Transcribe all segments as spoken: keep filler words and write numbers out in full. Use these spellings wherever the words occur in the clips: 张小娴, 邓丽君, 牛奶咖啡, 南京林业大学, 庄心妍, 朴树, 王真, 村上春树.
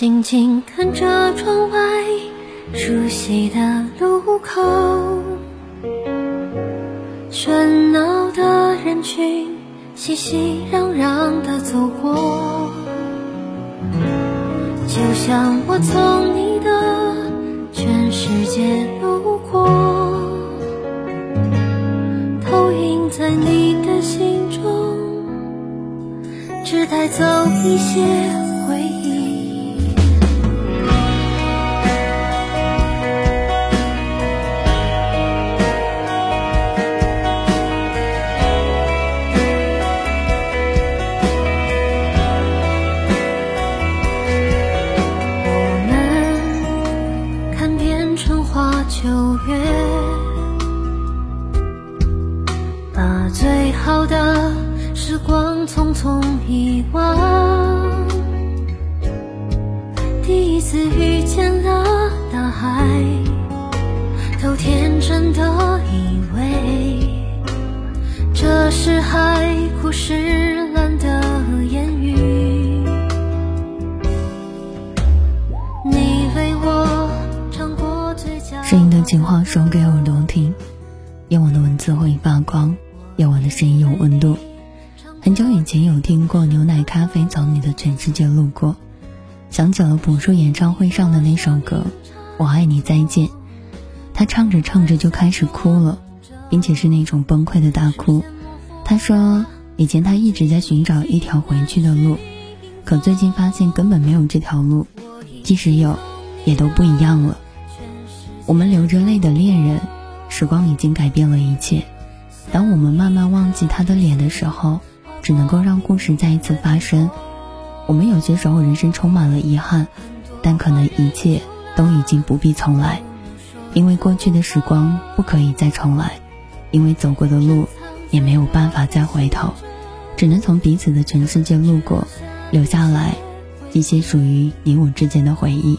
静静看着窗外熟悉的路口，喧闹的人群熙熙攘攘地走过，就像我从你的全世界路过，投影在你的心中，只带走一些回忆。九月，把最好的时光匆匆遗忘。第一次遇见了大海，都天真的以为这是海枯石烂的言语。你为我声音的情话说给耳朵听，夜晚的文字会发光，夜晚的声音有温度。很久以前有听过牛奶咖啡从你的全世界路过，想起了朴树演唱会上的那首歌我爱你再见，他唱着唱着就开始哭了，并且是那种崩溃的大哭。他说以前他一直在寻找一条回去的路，可最近发现根本没有这条路，即使有也都不一样了。我们流着泪的恋人，时光已经改变了一切。当我们慢慢忘记他的脸的时候，只能够让故事再一次发生。我们有些时候人生充满了遗憾，但可能一切都已经不必重来，因为过去的时光不可以再重来，因为走过的路也没有办法再回头，只能从彼此的全世界路过，留下来一些属于你我之间的回忆。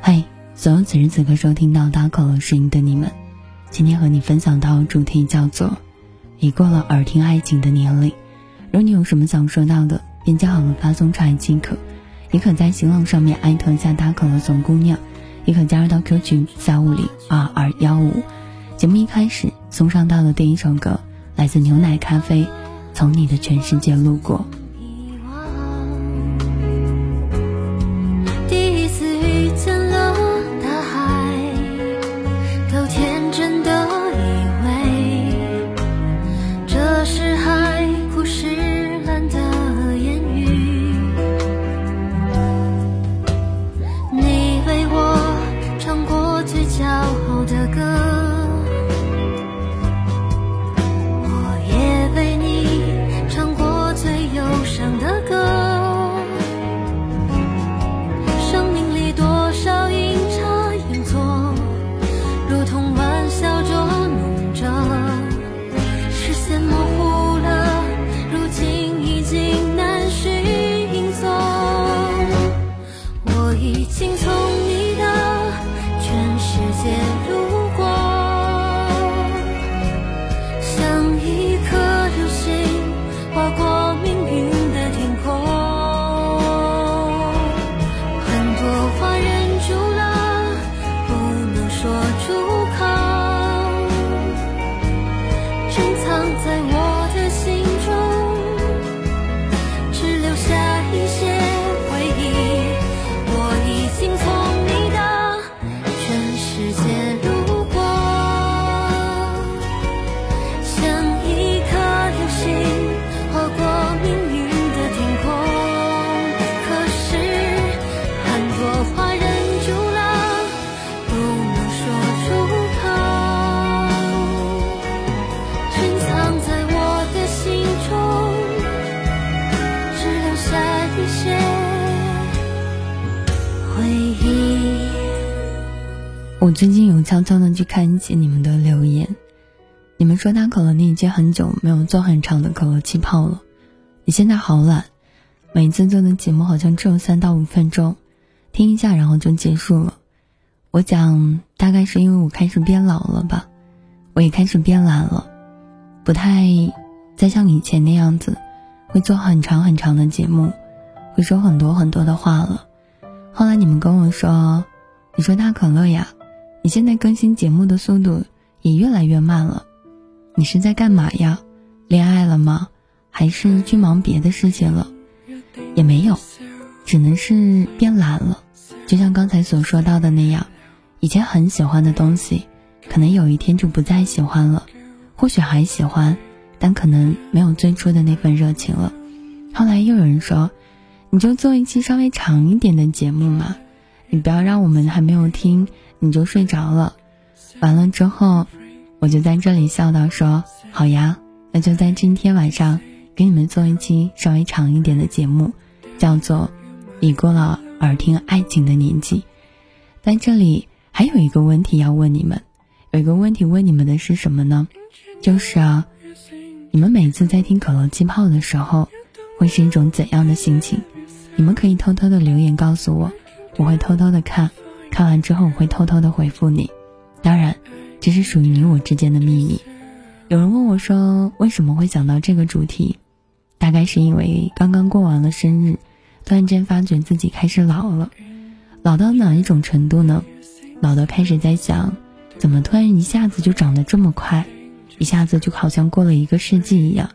嗨，所有此时此刻收听到打口了声音的你们，今天和你分享到主题叫做已过了耳听爱情的年龄。如果你有什么想说到的，编辑好了发送出来即可。你可在新浪上面艾特一下打口了总姑娘，也可加入到 Q 群三五零二二一五。节目一开始送上到的第一首歌来自牛奶咖啡，从你的全世界路过。我最近有悄悄的去看一些你们的留言，你们说大可乐你已经很久没有做很长的可乐气泡了，你现在好懒，每一次做的节目好像只有三到五分钟，听一下然后就结束了。我讲大概是因为我开始变老了吧，我也开始变懒了，不太再像以前那样子会做很长很长的节目，会说很多很多的话了。后来你们跟我说，你说大可乐呀，你现在更新节目的速度也越来越慢了，你是在干嘛呀？恋爱了吗？还是去忙别的事情了？也没有，只能是变懒了。就像刚才所说到的那样，以前很喜欢的东西，可能有一天就不再喜欢了，或许还喜欢，但可能没有最初的那份热情了。后来又有人说，你就做一期稍微长一点的节目嘛，你不要让我们还没有听你就睡着了。完了之后我就在这里笑到说，好呀，那就在今天晚上给你们做一期稍微长一点的节目，叫做已过了耳听爱情的年纪。在这里还有一个问题要问你们，有一个问题问你们的是什么呢？就是啊，你们每次在听可乐气泡的时候会是一种怎样的心情？你们可以偷偷的留言告诉我，我会偷偷的看，看完之后我会偷偷的回复你。当然这是属于你我之间的秘密。有人问我说为什么会想到这个主题，大概是因为刚刚过完了生日，突然间发觉自己开始老了。老到哪一种程度呢？老到开始在想，怎么突然一下子就长得这么快，一下子就好像过了一个世纪一样。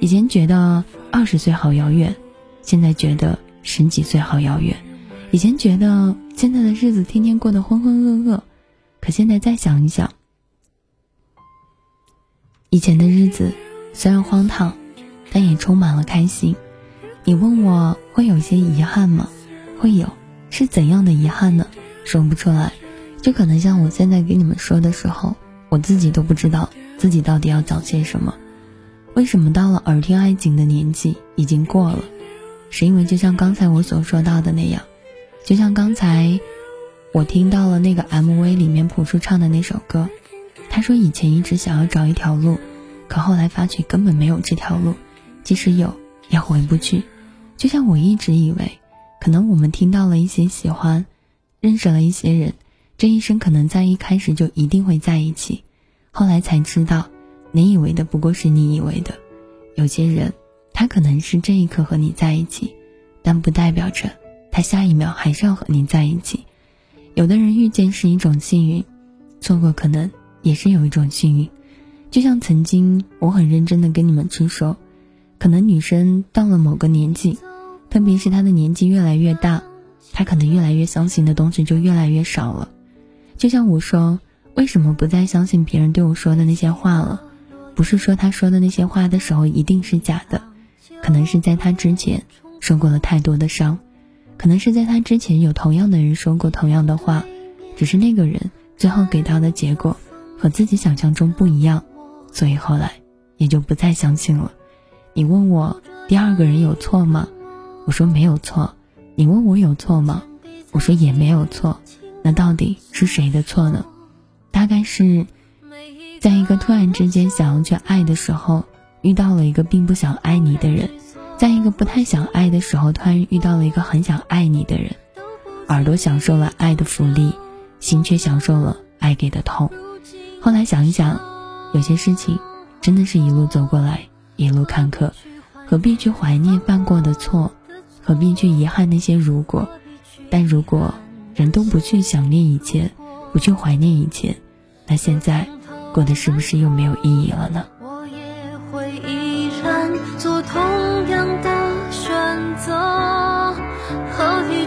以前觉得二十岁好遥远，现在觉得十几岁好遥远。以前觉得现在的日子天天过得浑浑噩噩，可现在再想一想，以前的日子虽然荒唐，但也充满了开心。你问我会有些遗憾吗？会有，是怎样的遗憾呢？说不出来，就可能像我现在跟你们说的时候，我自己都不知道自己到底要讲些什么。为什么到了耳听爱情的年纪已经过了？是因为就像刚才我所说到的那样，就像刚才我听到了那个 M V 里面朴树唱的那首歌，他说以前一直想要找一条路，可后来发觉根本没有这条路，即使有也回不去。就像我一直以为，可能我们听到了一些喜欢，认识了一些人，这一生可能在一开始就一定会在一起，后来才知道你以为的不过是你以为的。有些人他可能是这一刻和你在一起，但不代表着他下一秒还是要和你在一起。有的人遇见是一种幸运，错过可能也是有一种幸运。就像曾经我很认真的跟你们去说，可能女生到了某个年纪，特别是她的年纪越来越大，她可能越来越相信的东西就越来越少了。就像我说，为什么不再相信别人对我说的那些话了？不是说他说的那些话的时候一定是假的，可能是在他之前受过了太多的伤，可能是在他之前有同样的人说过同样的话，只是那个人最后给到的结果和自己想象中不一样，所以后来也就不再相信了。你问我第二个人有错吗？我说没有错。你问我有错吗？我说也没有错。那到底是谁的错呢？大概是在一个突然之间想要去爱的时候，遇到了一个并不想爱你的人，在一个不太想爱的时候突然遇到了一个很想爱你的人。耳朵享受了爱的福利，心却享受了爱给的痛。后来想一想，有些事情真的是一路走过来一路看客，何必去怀念犯过的错，何必去遗憾那些如果？但如果人都不去想念以前，不去怀念以前，那现在过得是不是又没有意义了呢？我也会依然做同样的选择，何必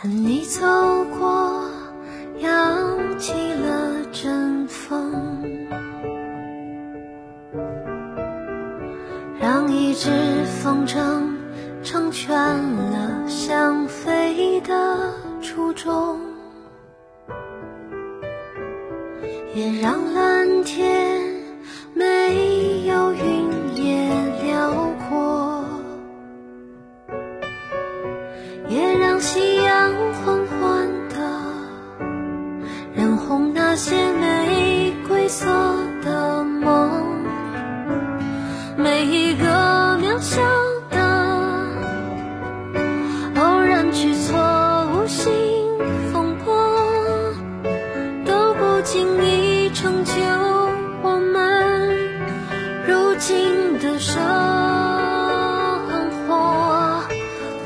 和你走过扬起了真风，让一只风筝成全了想飞的初衷，也让蓝天没有云也辽阔。每一个渺小的偶然举措无心风波，都不经意成就我们如今的生活。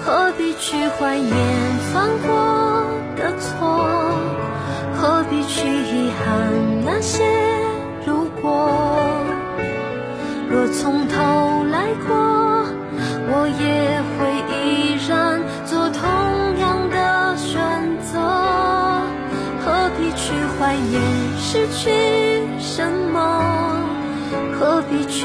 何必去怀念犯过的错，何必去遗憾那些如果。若从头来过，我也会依然做同样的选择。何必去怀念失去什么，何必去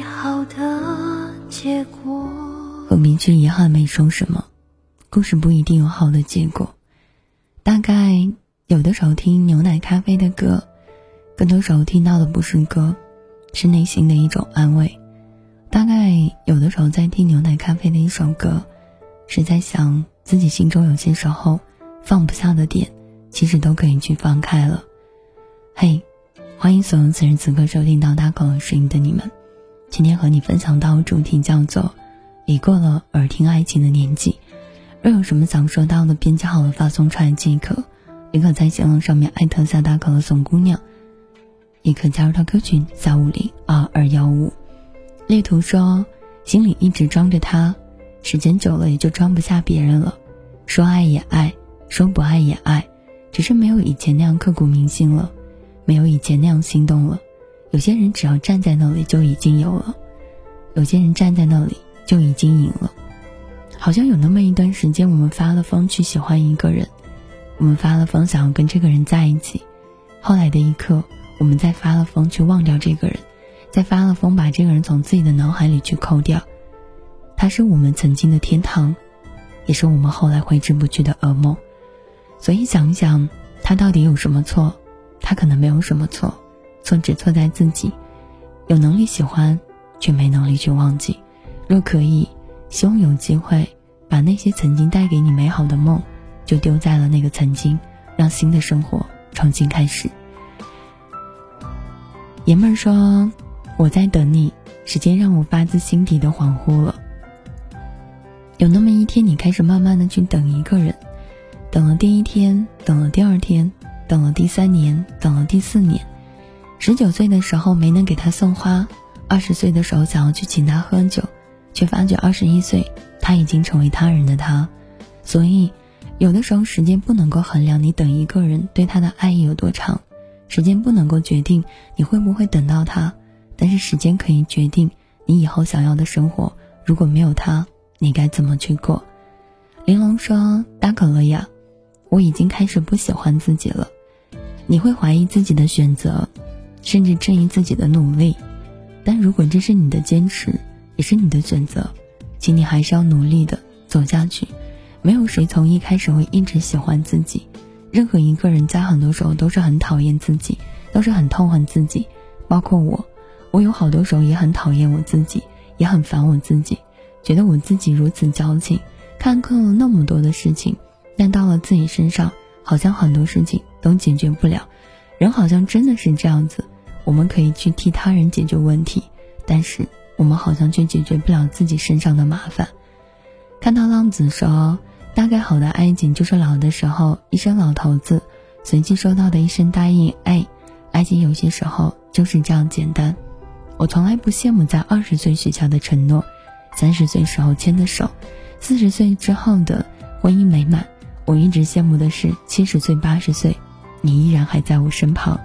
好的结果，我明确遗憾没说什么。故事不一定有好的结果，大概有的时候听牛奶咖啡的歌，更多时候听到的不是歌，是内心的一种安慰。大概有的时候在听牛奶咖啡的一首歌，是在想自己心中有些时候放不下的点，其实都可以去放开了。嘿、hey, 欢迎所有此时此刻收听到大口声音的你们。今天和你分享到主题叫做已过了耳听爱情的年纪，若有什么想说到的编辑好了发送出来即可，也可在新浪上面艾特下大口的怂姑娘，也可加入到 Q 群三五零二二一五。猎图说，心里一直装着他，时间久了也就装不下别人了，说爱也爱，说不爱也爱，只是没有以前那样刻骨铭心了，没有以前那样心动了。有些人只要站在那里就已经有了，有些人站在那里就已经赢了。好像有那么一段时间，我们发了疯去喜欢一个人，我们发了疯想要跟这个人在一起，后来的一刻我们再发了疯去忘掉这个人，再发了疯把这个人从自己的脑海里去扣掉。他是我们曾经的天堂，也是我们后来挥之不去的噩梦。所以想一想，他到底有什么错？他可能没有什么错，错只错在自己，有能力喜欢，却没能力去忘记。若可以，希望有机会把那些曾经带给你美好的梦，就丢在了那个曾经，让新的生活重新开始。爷们儿说，我在等你，时间让我发自心底的恍惚了。有那么一天，你开始慢慢的去等一个人，等了第一天，等了第二天，等了第三年，等了第四年。十九岁的时候没能给他送花，二十岁的时候想要去请他喝酒，却发觉二十一岁他已经成为他人的他。所以有的时候时间不能够衡量你等一个人对他的爱意有多长，时间不能够决定你会不会等到他，但是时间可以决定你以后想要的生活，如果没有他，你该怎么去过。玲珑说，大可乐呀，我已经开始不喜欢自己了。你会怀疑自己的选择，甚至质疑自己的努力，但如果这是你的坚持，也是你的选择，请你还是要努力的走下去。没有谁从一开始会一直喜欢自己，任何一个人在很多时候都是很讨厌自己，都是很痛恨自己，包括我。我有好多时候也很讨厌我自己，也很烦我自己，觉得我自己如此矫情，看透了那么多的事情，但到了自己身上，好像很多事情都解决不了。人好像真的是这样子，我们可以去替他人解决问题，但是我们好像却解决不了自己身上的麻烦。看到浪子说，大概好的爱情就是老的时候一声老头子，随即收到的一声答应。哎，爱情有些时候就是这样简单。我从来不羡慕在二十岁许下的承诺，三十岁时候牵的手，四十岁之后的婚姻美满。我一直羡慕的是七十岁八十岁你依然还在我身旁，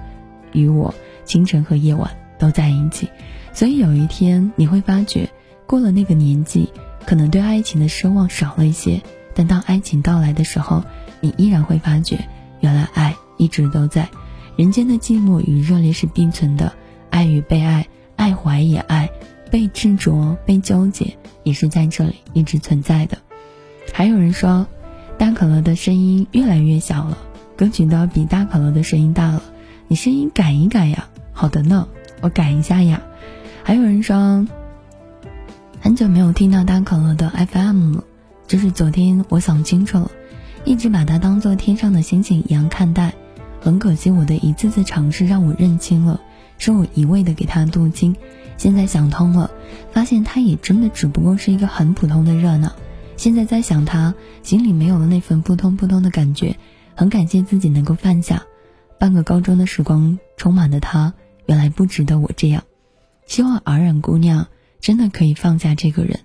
与我清晨和夜晚都在一起。所以有一天你会发觉，过了那个年纪，可能对爱情的失望少了一些，但当爱情到来的时候，你依然会发觉原来爱一直都在。人间的寂寞与热烈是并存的，爱与被爱，爱怀也爱，被执着、被纠结也是在这里一直存在的。还有人说，大可乐的声音越来越小了，歌曲都要比大可乐的声音大了，你声音改一改呀。好的呢，我改一下呀。还有人说，很久没有听到大可乐的 F M 了，就是昨天我想清楚了，一直把它当做天上的星星一样看待，很可惜我的一次次尝试让我认清了，是我一味的给他镀金，现在想通了，发现他也真的只不过是一个很普通的热闹。现在在想他，心里没有了那份扑通扑通的感觉，很感谢自己能够放下，半个高中的时光充满了他，原来不值得我这样。希望耳染姑娘真的可以放下这个人，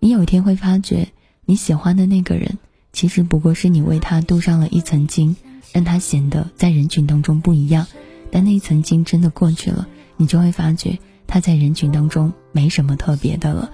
你有一天会发觉你喜欢的那个人其实不过是你为他镀上了一层金，让他显得在人群当中不一样，但那一层金真的过去了，你就会发觉他在人群当中没什么特别的了。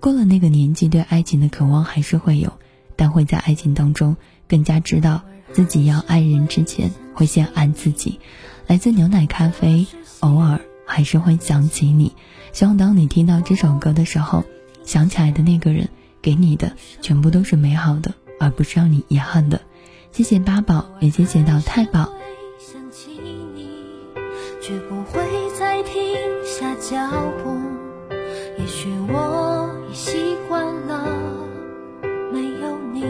过了那个年纪，对爱情的渴望还是会有，但会在爱情当中更加知道自己要爱人之前会先爱自己。来自牛奶咖啡，偶尔还是会想起你。希望当你听到这首歌的时候，想起来的那个人给你的全部都是美好的，而不是让你遗憾的。谢谢八宝，也谢谢到太宝。想起你却不会再停下脚步，也许我习惯了没有你，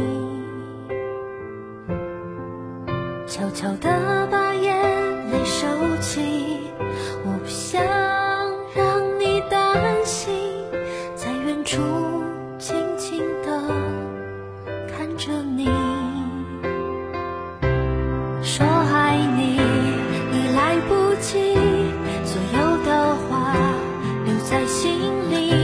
悄悄地把眼泪收起，我不想让你担心，在远处静静地看着你，说爱你已来不及，所有的话留在心里，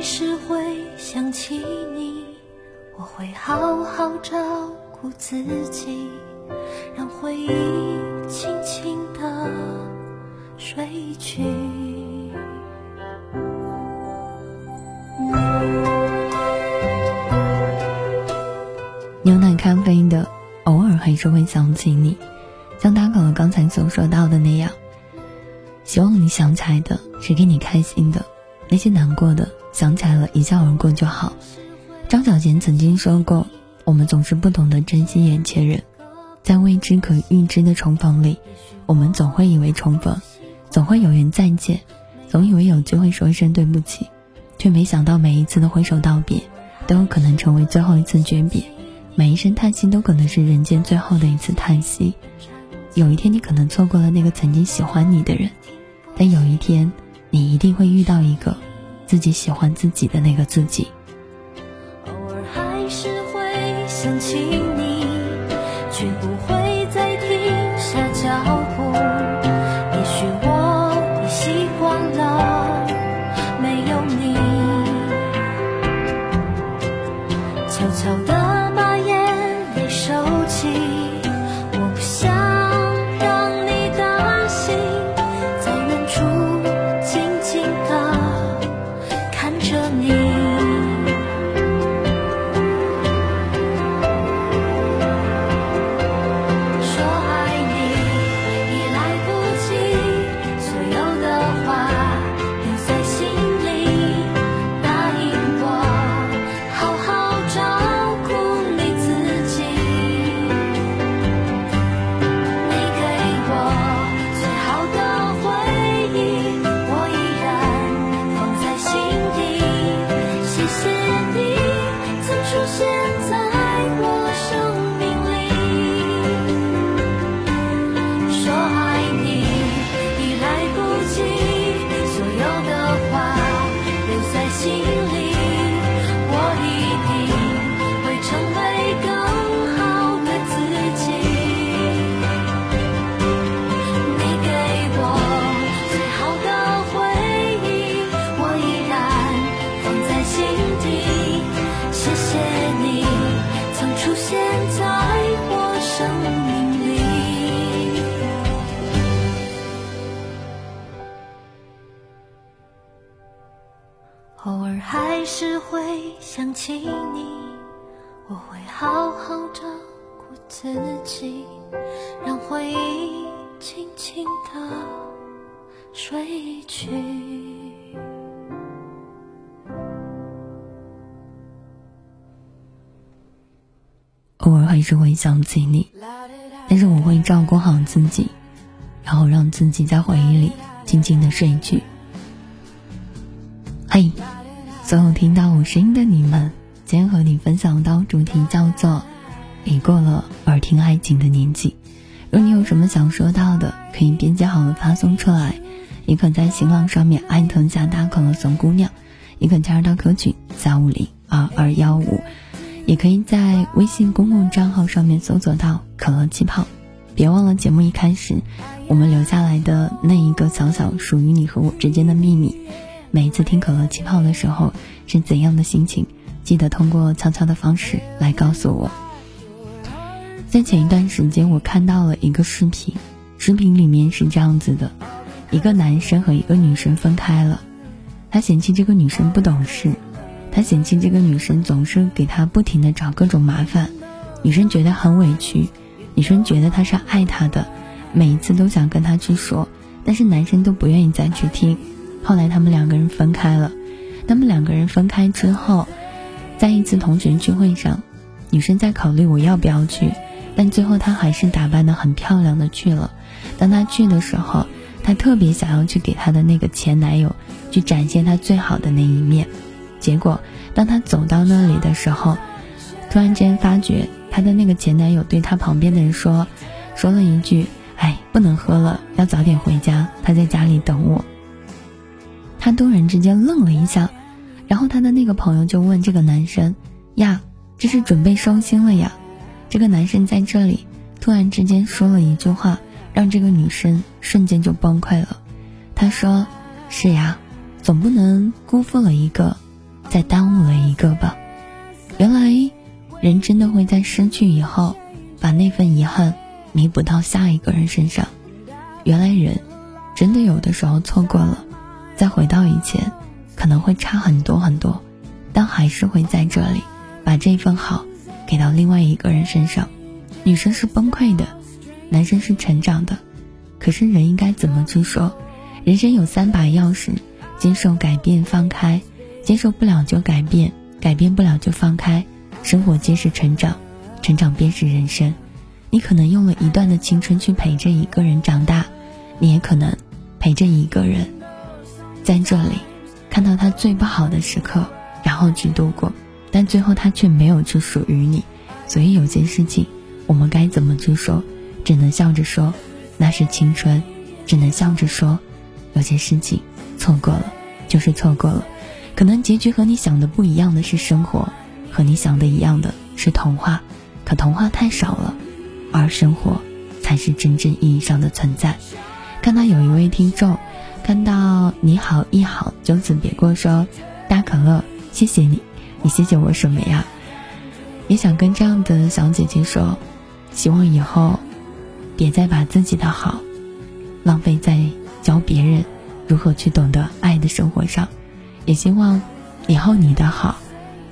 是会想起你，我会好好照顾自己，让回忆轻轻地睡去。牛奶咖啡的偶尔还是会想起你，像大可乐刚才所说到的那样，希望你想起来的是给你开心的，那些难过的想起来了一笑而过就好。张小娴曾经说过，我们总是不懂得珍惜眼前人，在未知可预知的重逢里，我们总会以为重逢，总会有人再见，总以为有机会说一声对不起，却没想到每一次的挥手道别都有可能成为最后一次诀别，每一声叹息都可能是人间最后的一次叹息。有一天你可能错过了那个曾经喜欢你的人，但有一天你一定会遇到一个自己喜欢自己的那个自己。偶尔还是会想起你，却不会再停下脚步，也许我已习惯了没有你，悄悄地把眼泪收起，我不想让你担心，在远处静静地看着你，会想起你，我会好好照顾自己，让回忆轻轻地睡去。偶尔还是会想起你，但是我会照顾好自己，然后让自己在回忆里静静地睡去。嘿，所有听到我声音的你们，今天和你分享到主题叫做你过了耳听爱情的年纪。如果你有什么想说到的，可以编辑好了发送出来，也可在新浪上面艾特一下大可乐怂姑娘，也可加入到客群三五零二二一五，也可以在微信公共账号上面搜索到可乐气泡。别忘了节目一开始我们留下来的那一个小小属于你和我之间的秘密，每一次听可乐气泡的时候是怎样的心情，记得通过悄悄的方式来告诉我。在前一段时间我看到了一个视频，视频里面是这样子的，一个男生和一个女生分开了，他嫌弃这个女生不懂事，他嫌弃这个女生总是给他不停地找各种麻烦，女生觉得很委屈，女生觉得他是爱她的，每一次都想跟他去说，但是男生都不愿意再去听。后来他们两个人分开了，他们两个人分开之后，在一次同学聚会上，女生在考虑我要不要去，但最后她还是打扮得很漂亮的去了。当她去的时候，她特别想要去给她的那个前男友去展现她最好的那一面，结果当她走到那里的时候，突然间发觉她的那个前男友对她旁边的人说说了一句，哎，不能喝了，要早点回家，她在家里等我。他突然之间愣了一下，然后他的那个朋友就问这个男生呀，这是准备收心了呀。这个男生在这里突然之间说了一句话，让这个女生瞬间就崩溃了。他说，是呀，总不能辜负了一个再耽误了一个吧。原来人真的会在失去以后把那份遗憾弥补到下一个人身上，原来人真的有的时候错过了再回到以前可能会差很多很多，但还是会在这里把这份好给到另外一个人身上。女生是崩溃的，男生是成长的，可是人应该怎么去说？人生有三把钥匙，接受、改变、放开。接受不了就改变，改变不了就放开。生活皆是成长，成长便是人生。你可能用了一段的青春去陪着一个人长大，你也可能陪着一个人在这里看到他最不好的时刻，然后去度过，但最后他却没有去属于你。所以有些事情我们该怎么去说，只能笑着说那是青春，只能笑着说有些事情错过了就是错过了。可能结局和你想的不一样的是生活，和你想的一样的是童话，可童话太少了，而生活才是真正意义上的存在。看到有一位听众看到你好一好就此别过说，大可乐谢谢你，你谢谢我什么呀？也想跟这样的小姐姐说，希望以后别再把自己的好浪费在教别人如何去懂得爱的生活上，也希望以后你的好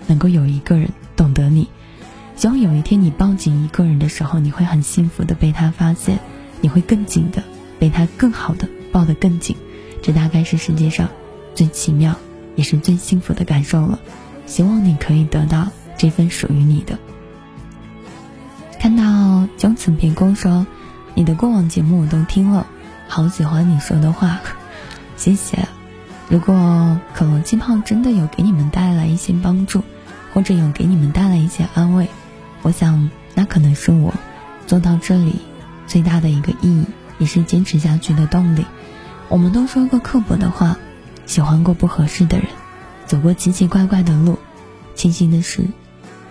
能够有一个人懂得你，希望有一天你抱紧一个人的时候，你会很幸福的被他发现，你会更紧的被他更好的抱得更紧。这大概是世界上最奇妙也是最幸福的感受了，希望你可以得到这份属于你的。看到就此别过说，你的过往节目我都听了，好喜欢你说的话，谢谢。如果可乐气泡真的有给你们带来一些帮助，或者有给你们带来一些安慰，我想那可能是我做到这里最大的一个意义，也是坚持下去的动力。我们都说过刻薄的话，喜欢过不合适的人，走过奇奇怪怪的路，庆幸的是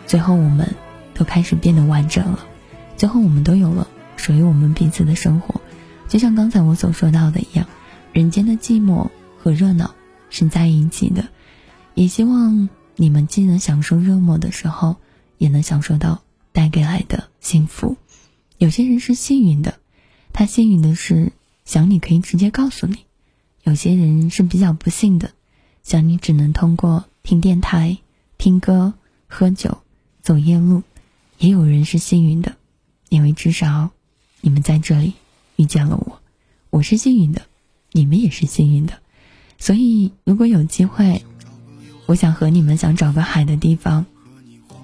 最后我们都开始变得完整了，最后我们都有了属于我们彼此的生活。就像刚才我所说到的一样，人间的寂寞和热闹是在一起的，也希望你们既能享受热闹的时候，也能享受到带给来的幸福。有些人是幸运的，他幸运的是想你可以直接告诉你，有些人是比较不幸的，想你只能通过听电台听歌、喝酒、走夜路，也有人是幸运的，因为至少你们在这里遇见了我。我是幸运的，你们也是幸运的，所以如果有机会，我想和你们想找个海的地方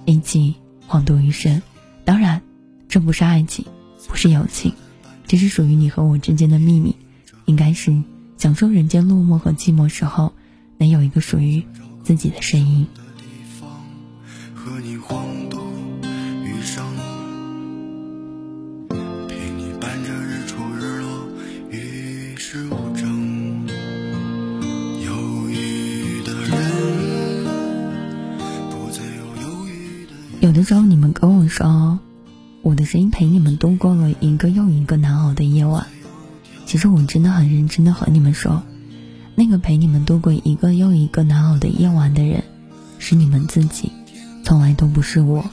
一起晃度余生。当然这不是爱情，不是友情，这是属于你和我之间的秘密，应该是享受人间落寞和寂寞时候能有一个属于自己的声音。和你晃度余生，陪你伴着日出日落，与世无争。忧郁的人不再有忧郁的人。有的时候你们跟我说，我的声音陪你们度过了一个又一个难熬的夜晚，其实我真的很认真的和你们说，那个陪你们度过一个又一个难熬的夜晚的人是你们自己，从来都不是我。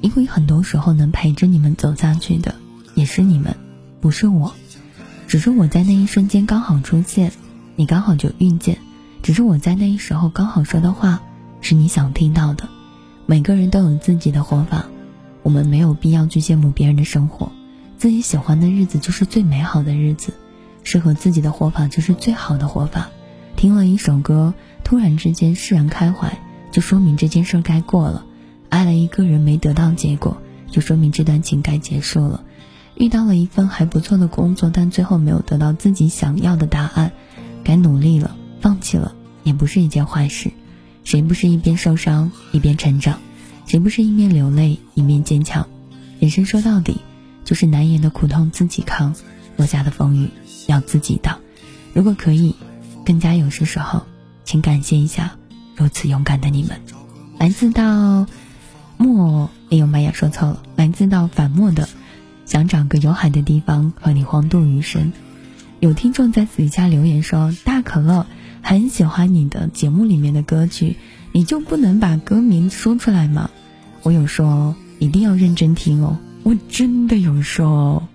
因为很多时候能陪着你们走下去的也是你们，不是我。只是我在那一瞬间刚好出现，你刚好就遇见，只是我在那一时候刚好说的话是你想听到的。每个人都有自己的活法，我们没有必要去羡慕别人的生活，自己喜欢的日子就是最美好的日子，适合自己的活法就是最好的活法。听了一首歌突然之间释然开怀，就说明这件事该过了。爱了一个人没得到结果，就说明这段情该结束了。遇到了一份还不错的工作，但最后没有得到自己想要的答案，该努力了，放弃了也不是一件坏事。谁不是一边受伤一边成长，谁不是一面流泪一面坚强。人生说到底就是难言的苦痛自己扛，落下的风雨要自己挡。如果可以更加有些时候，请感谢一下如此勇敢的你们。来自到莫，哎呦妈呀，说错了，来自到反莫的，想找个有海的地方和你晃度余生。有听众在底下留言说，大可乐很喜欢你的节目里面的歌曲，你就不能把歌名说出来吗？我有说一定要认真听哦，我真的有说哦。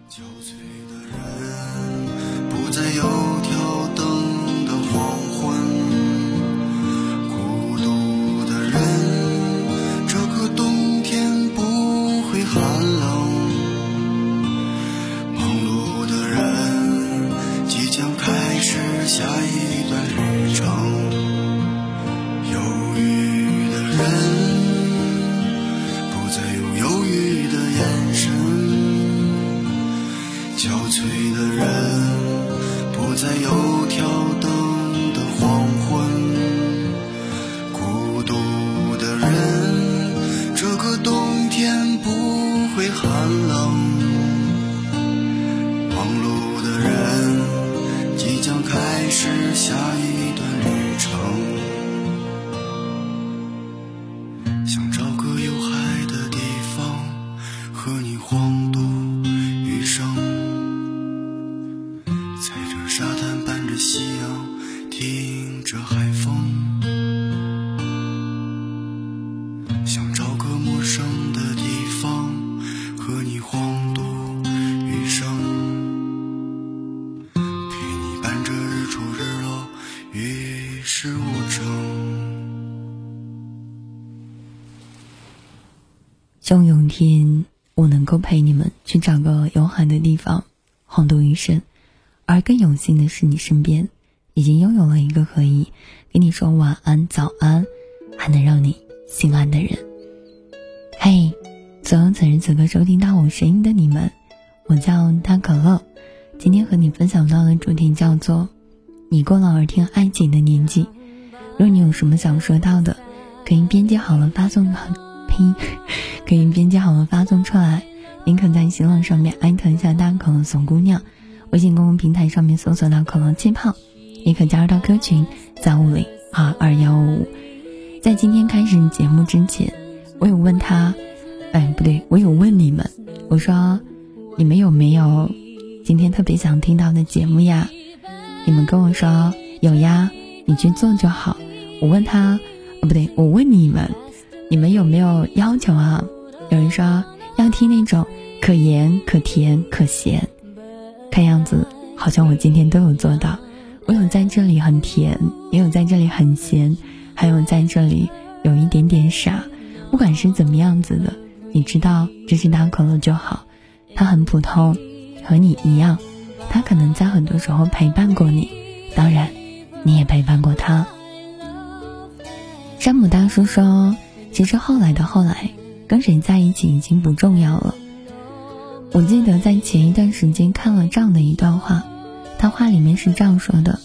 希望有一天我能够陪你们去找个有海的地方晃度余生，而更有幸的是你身边已经拥有了一个可以跟你说晚安早安还能让你心安的人。嘿，所有此时此刻收听到我声音的你们，我叫大可乐，今天和你分享到的主题叫做你过了耳听爱情的年纪。若你有什么想说到的，可以编辑好了发送到可以编辑好了发送出来，您可在新浪上面艾特一下大可乐怂姑娘，微信公共平台上面搜索到可乐气泡，也可加入到 Q 群三五零二二幺五五。在今天开始节目之前，我有问他，哎不对，我有问你们，我说你们有没有今天特别想听到的节目呀？你们跟我说有呀，你去做就好。我问他、哦、不对，我问你们，你们有没有要求啊？有人说要听那种可盐可甜可咸，看样子好像我今天都有做到。我有在这里很甜，也有在这里很咸，还有在这里有一点点傻，不管是怎么样子的，你知道这是他可乐就好，他很普通，和你一样，他可能在很多时候陪伴过你，当然你也陪伴过他。山姆大叔说，其实后来的后来，跟谁在一起已经不重要了。我记得在前一段时间看了这样的一段话，他话里面是这样说的，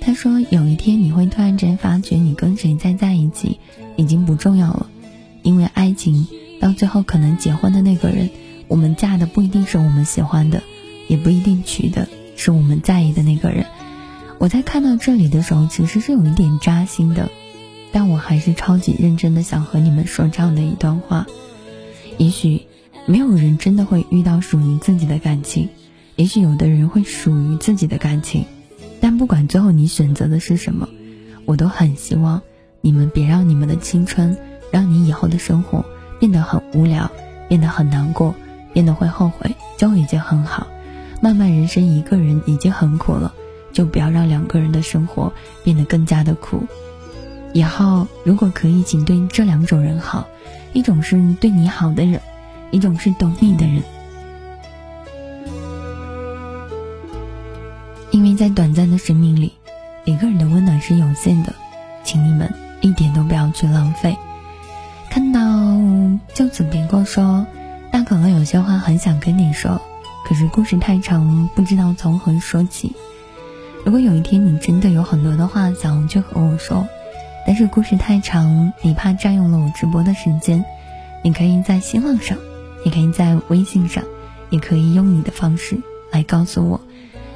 他说有一天你会突然间发觉你跟谁在在一起已经不重要了，因为爱情到最后可能结婚的那个人，我们嫁的不一定是我们喜欢的，也不一定娶的是我们在意的那个人。我在看到这里的时候其实是有一点扎心的，但我还是超级认真的想和你们说这样的一段话，也许没有人真的会遇到属于自己的感情，也许有的人会属于自己的感情，但不管最后你选择的是什么，我都很希望你们别让你们的青春，让你以后的生活变得很无聊，变得很难过，变得会后悔，就已经很好。漫漫人生一个人已经很苦了，就不要让两个人的生活变得更加的苦。以后如果可以，请对这两种人好，一种是对你好的人，一种是懂你的人。因为在短暂的生命里，一个人的温暖是有限的，请你们一点都不要去浪费。看到就此别过说，大可乐有些话很想跟你说，可是故事太长，不知道从何说起。如果有一天你真的有很多的话想要去和我说，但是故事太长，你怕占用了我直播的时间，你可以在新浪上，也可以在微信上，也可以用你的方式来告诉我，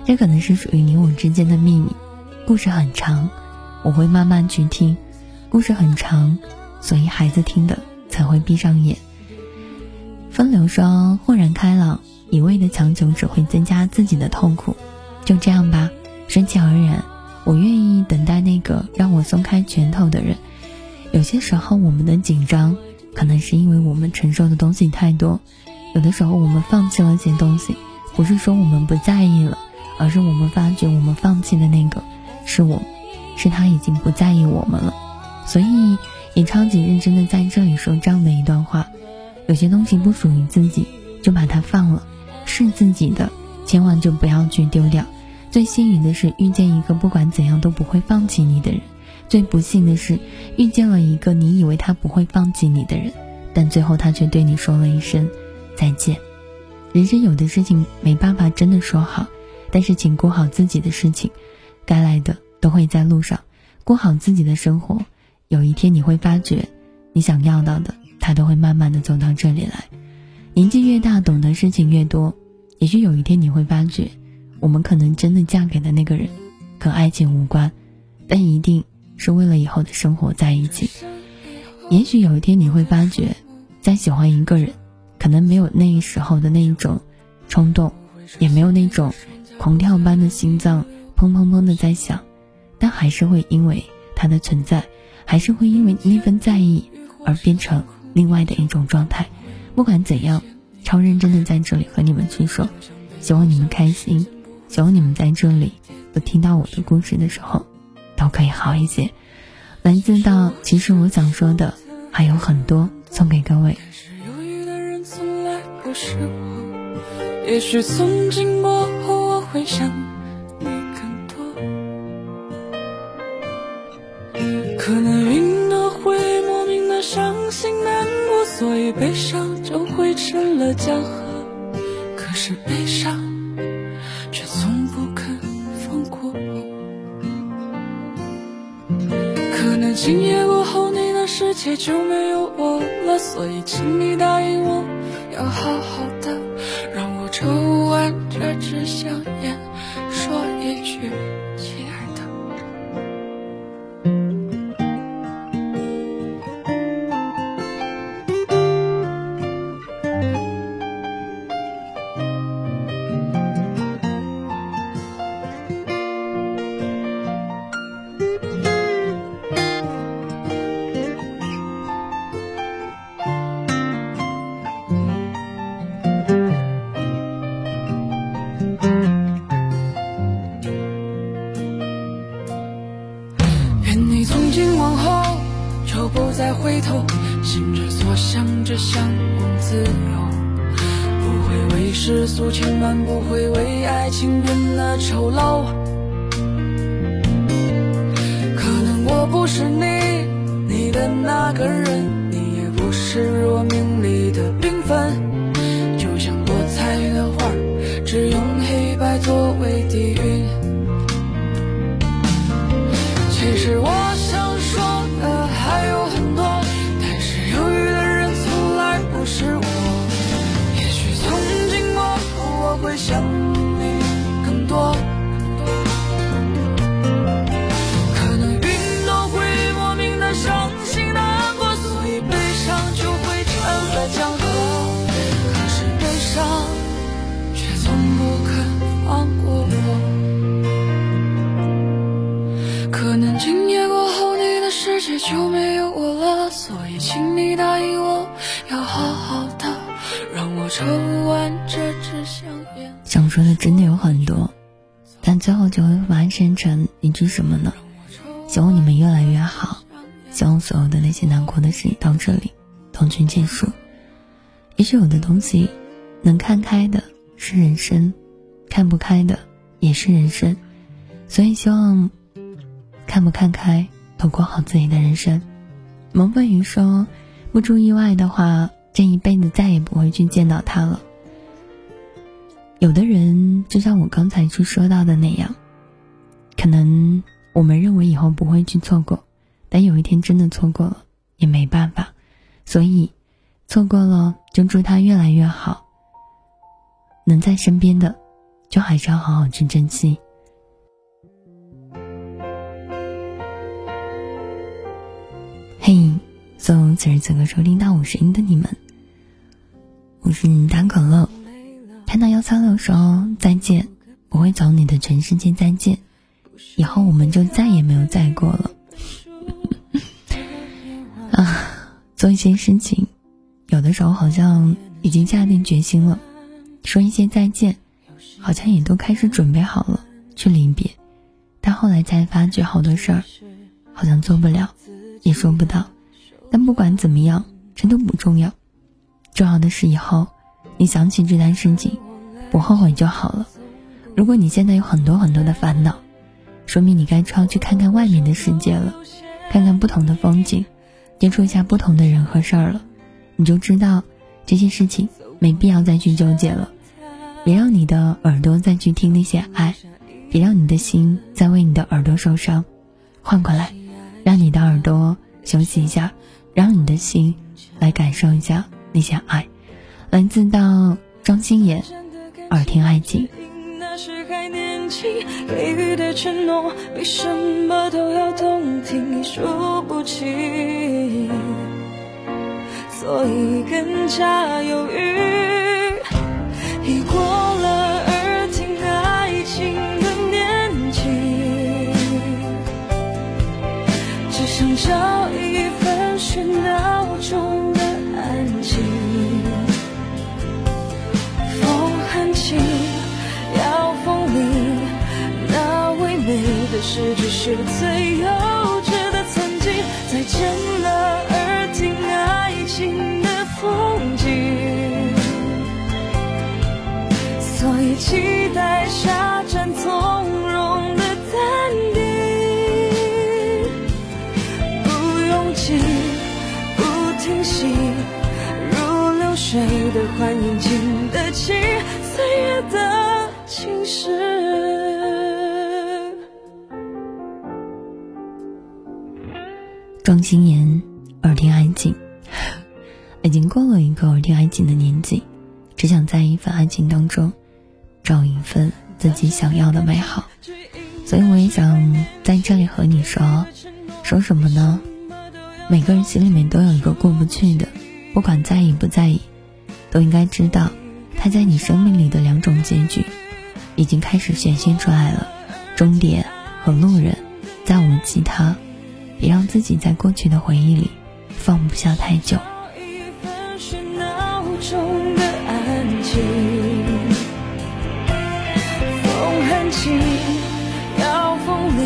这可能是属于你我之间的秘密。故事很长，我会慢慢去听，故事很长，所以孩子听的才会闭上眼。风流说，豁然开朗，一味的强求只会增加自己的痛苦，就这样吧，顺其而然，我愿意等待那个让我松开拳头的人。有些时候我们的紧张可能是因为我们承受的东西太多，有的时候我们放弃了一些东西，不是说我们不在意了，而是我们发觉我们放弃的那个是我，是他已经不在意我们了。所以也超级认真的在这里说这样的一段话，有些东西不属于自己就把它放了，是自己的千万就不要去丢掉。最幸运的是遇见一个不管怎样都不会放弃你的人，最不幸的是遇见了一个你以为他不会放弃你的人，但最后他却对你说了一声再见。人生有的事情没办法真的说好，但是请顾好自己的事情，该来的都会在路上，过好自己的生活，有一天你会发觉你想要到的他都会慢慢的走到这里来。年纪越大，懂得事情越多，也许有一天你会发觉我们可能真的嫁给的那个人和爱情无关，但一定是为了以后的生活在一起。也许有一天你会发觉，再喜欢一个人可能没有那时候的那种冲动，也没有那种狂跳般的心脏砰砰砰的在响，但还是会因为他的存在，还是会因为那份在意而变成另外的一种状态。不管怎样，超认真的在这里和你们去说，希望你们开心，希望你们在这里都听到我的故事的时候都可以好一些。来自到其实我想说的还有很多，送给各位。有意的人从来不是我，也许从今过后我会想你更多，可能云朵会莫名的伤心难过，所以悲伤就会成了江河，可是悲伤却从不肯放过我，可能今夜过后你的世界就没有我了，所以请你答应我要好好的，让我抽完这支香烟说一句亲爱的。慢不会为爱情变得丑陋。可能我不是你你的那个人，你也不是我命里的缤纷，就像多彩的花只用黑白作为底蕴。其实我想说的还有很多，但是犹豫的人从来不是我。也许曾经过后我会想你更多，可能云朵会莫名的伤心难过，所以悲伤就会成了江河。可是悲伤从不肯放过我，可能今夜过后你的世界就没有我了，所以请你答应我要好好的，让我抽完这支香烟。想说的真的有很多，但最后就会完成成一句什么呢？希望你们越来越好，希望所有的那些难过的事到这里都全结束。也许有的东西能看开的是人生，看不开的也是人生，所以希望看不看开都过好自己的人生。蒙芮瑜说，不出意外的话，这一辈子再也不会去见到他了。有的人就像我刚才去说到的那样，可能我们认为以后不会去错过，但有一天真的错过了也没办法，所以错过了就祝他越来越好，能在身边的就还是要好好去珍惜。嘿、hey, 所有此时此刻收听到我声音的你们，我是大可乐。看到一三六说再见，我会找你的全世界再见，以后我们就再也没有再过了。啊，做一些事情有的时候好像已经下定决心了，说一些再见好像也都开始准备好了去离别，但后来才发觉好多事儿好像做不了也说不到。但不管怎么样这都不重要，重要的是以后你想起这段事情不后悔就好了。如果你现在有很多很多的烦恼，说明你该出去看看外面的世界了，看看不同的风景，接触一下不同的人和事儿了，你就知道这些事情没必要再去纠结了。别让你的耳朵再去听那些爱，别让你的心再为你的耳朵受伤，换过来让你的耳朵休息一下，让你的心来感受一下那些爱。来自到庄心妍，耳听爱情。那时还年轻，给予的承诺比什么都要动听，数不清，所以更加犹豫。已过了耳听爱情的年纪，只想找一份喧闹中的安静。风很轻，要风铃，那唯美的诗句是最幼稚的曾经。再见了耳听爱情的风景，所以期待下站从容的淡定，不用急，不停息，如流水的欢迎，经得起岁月的侵蚀。庄心妍，耳听爱情。已经过了一个耳听爱情的年纪，只想在一份爱情当中找一份自己想要的美好。所以我也想在这里和你说，说什么呢？每个人心里面都有一个过不去的，不管在意不在意，都应该知道他在你生命里的两种结局已经开始显现出来了，终点和路人再无其他。别让自己在过去的回忆里放不下太久。风很轻，要风铃，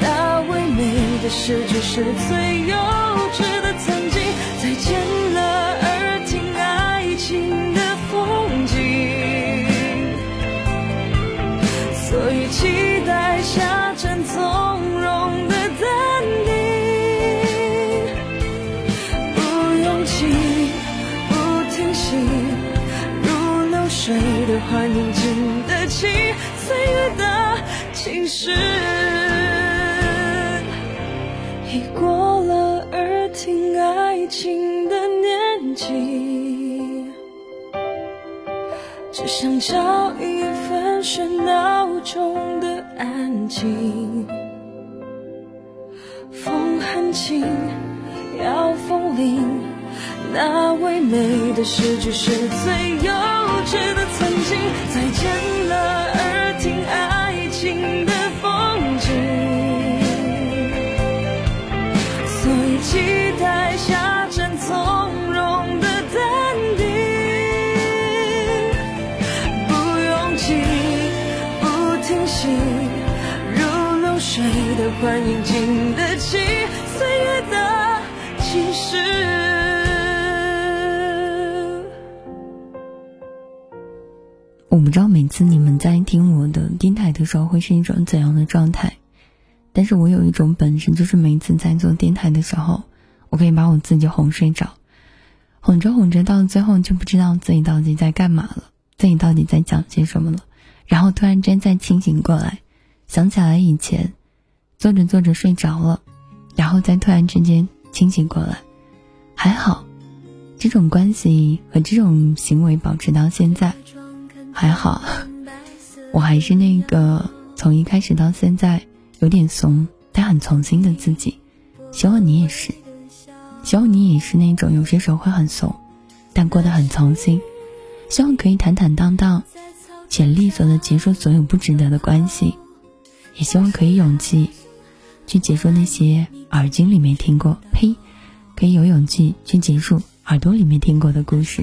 那唯美的诗句是最幼稚的曾经。再见了耳听爱情的风景，期待下沉从容的淡定，不用急，不停息，如流水的怀念，经得起岁月的侵蚀。已过了耳听爱情的年纪，只想找一份喧闹中的安静。风很轻，要风铃，那唯美的诗句是最幼稚的曾经。再见了耳听爱情的风景，所以期待下沉从容的淡定，不用急，如流水的欢迎，经得起岁月的侵蚀。我不知道每次你们在听我的电台的时候会是一种怎样的状态，但是我有一种本身就是每次在做电台的时候，我可以把我自己哄睡着，哄着哄着到最后就不知道自己到底在干嘛了，自己到底在讲些什么了，然后突然间再清醒过来，想起来以前做着做着睡着了，然后再突然之间清醒过来。还好这种关系和这种行为保持到现在，还好我还是那个从一开始到现在有点怂但很从心的自己。希望你也是，希望你也是那种有些时候会很怂但过得很从心，希望可以坦坦荡荡且利索地结束所有不值得的关系，也希望可以勇气去结束那些耳睛里没听过，呸，可以有勇气去结束耳朵里面听过的故事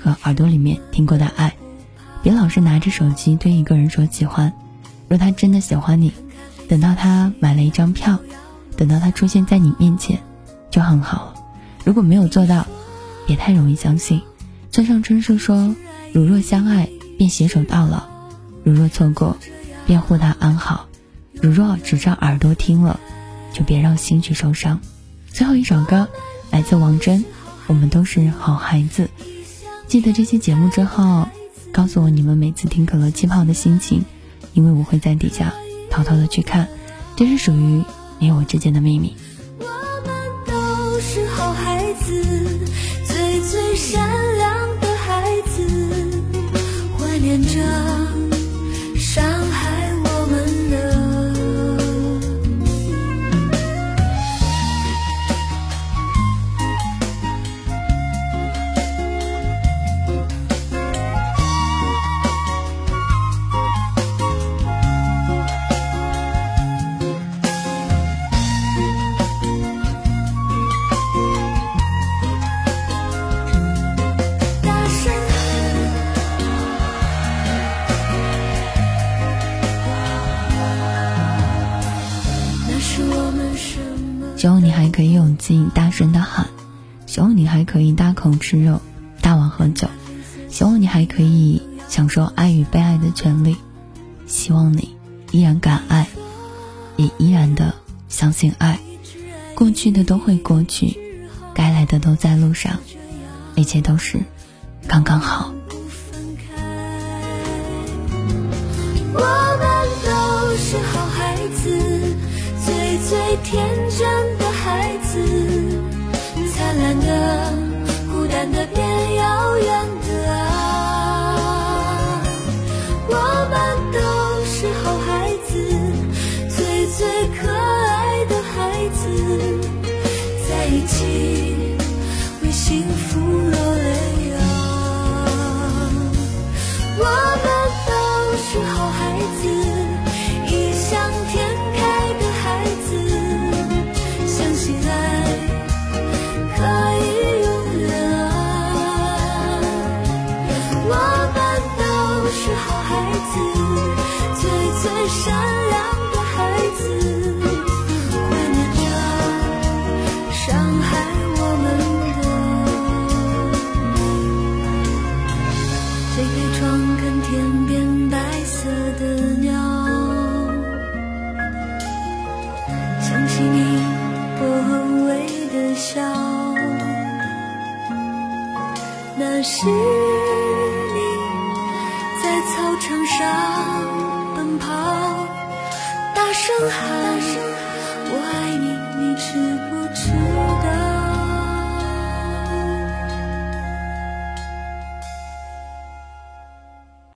和耳朵里面听过的爱。别老是拿着手机对一个人说喜欢，若他真的喜欢你，等到他买了一张票，等到他出现在你面前就很好了。如果没有做到，别太容易相信。村上春树说，如若相爱便携手到老，如若错过便护他安好，如若只让耳朵听了，就别让心去受伤。最后一首歌来自王真，我们都是好孩子。记得这期节目之后告诉我你们每次听可乐气泡的心情，因为我会在底下偷偷的去看，这是属于你我之间的秘密。我们都是好孩子，最最善良的孩子，怀念着伤害我们的，大声希望你还可以有劲大声的喊，希望你还可以大口吃肉大碗喝酒，希望你还可以享受爱与被爱的权利，希望你依然敢爱，也依然的相信爱。过去的都会过去，该来的都在路上，一切都是刚刚好。我们都是好孩子，最最天真的孩子，灿烂的孤单的变遥远的啊，我们都是好孩子，最最可爱的孩子，在一起为幸福落泪啊，我们都是好孩子，异想天开的孩子，相信爱可以永远啊，我们都是好孩子，最最善良的孩子，怀念着伤害我们的，谁给窗看天边白色的鸟。在操场上奔跑，大声喊，我爱你，你知不知道？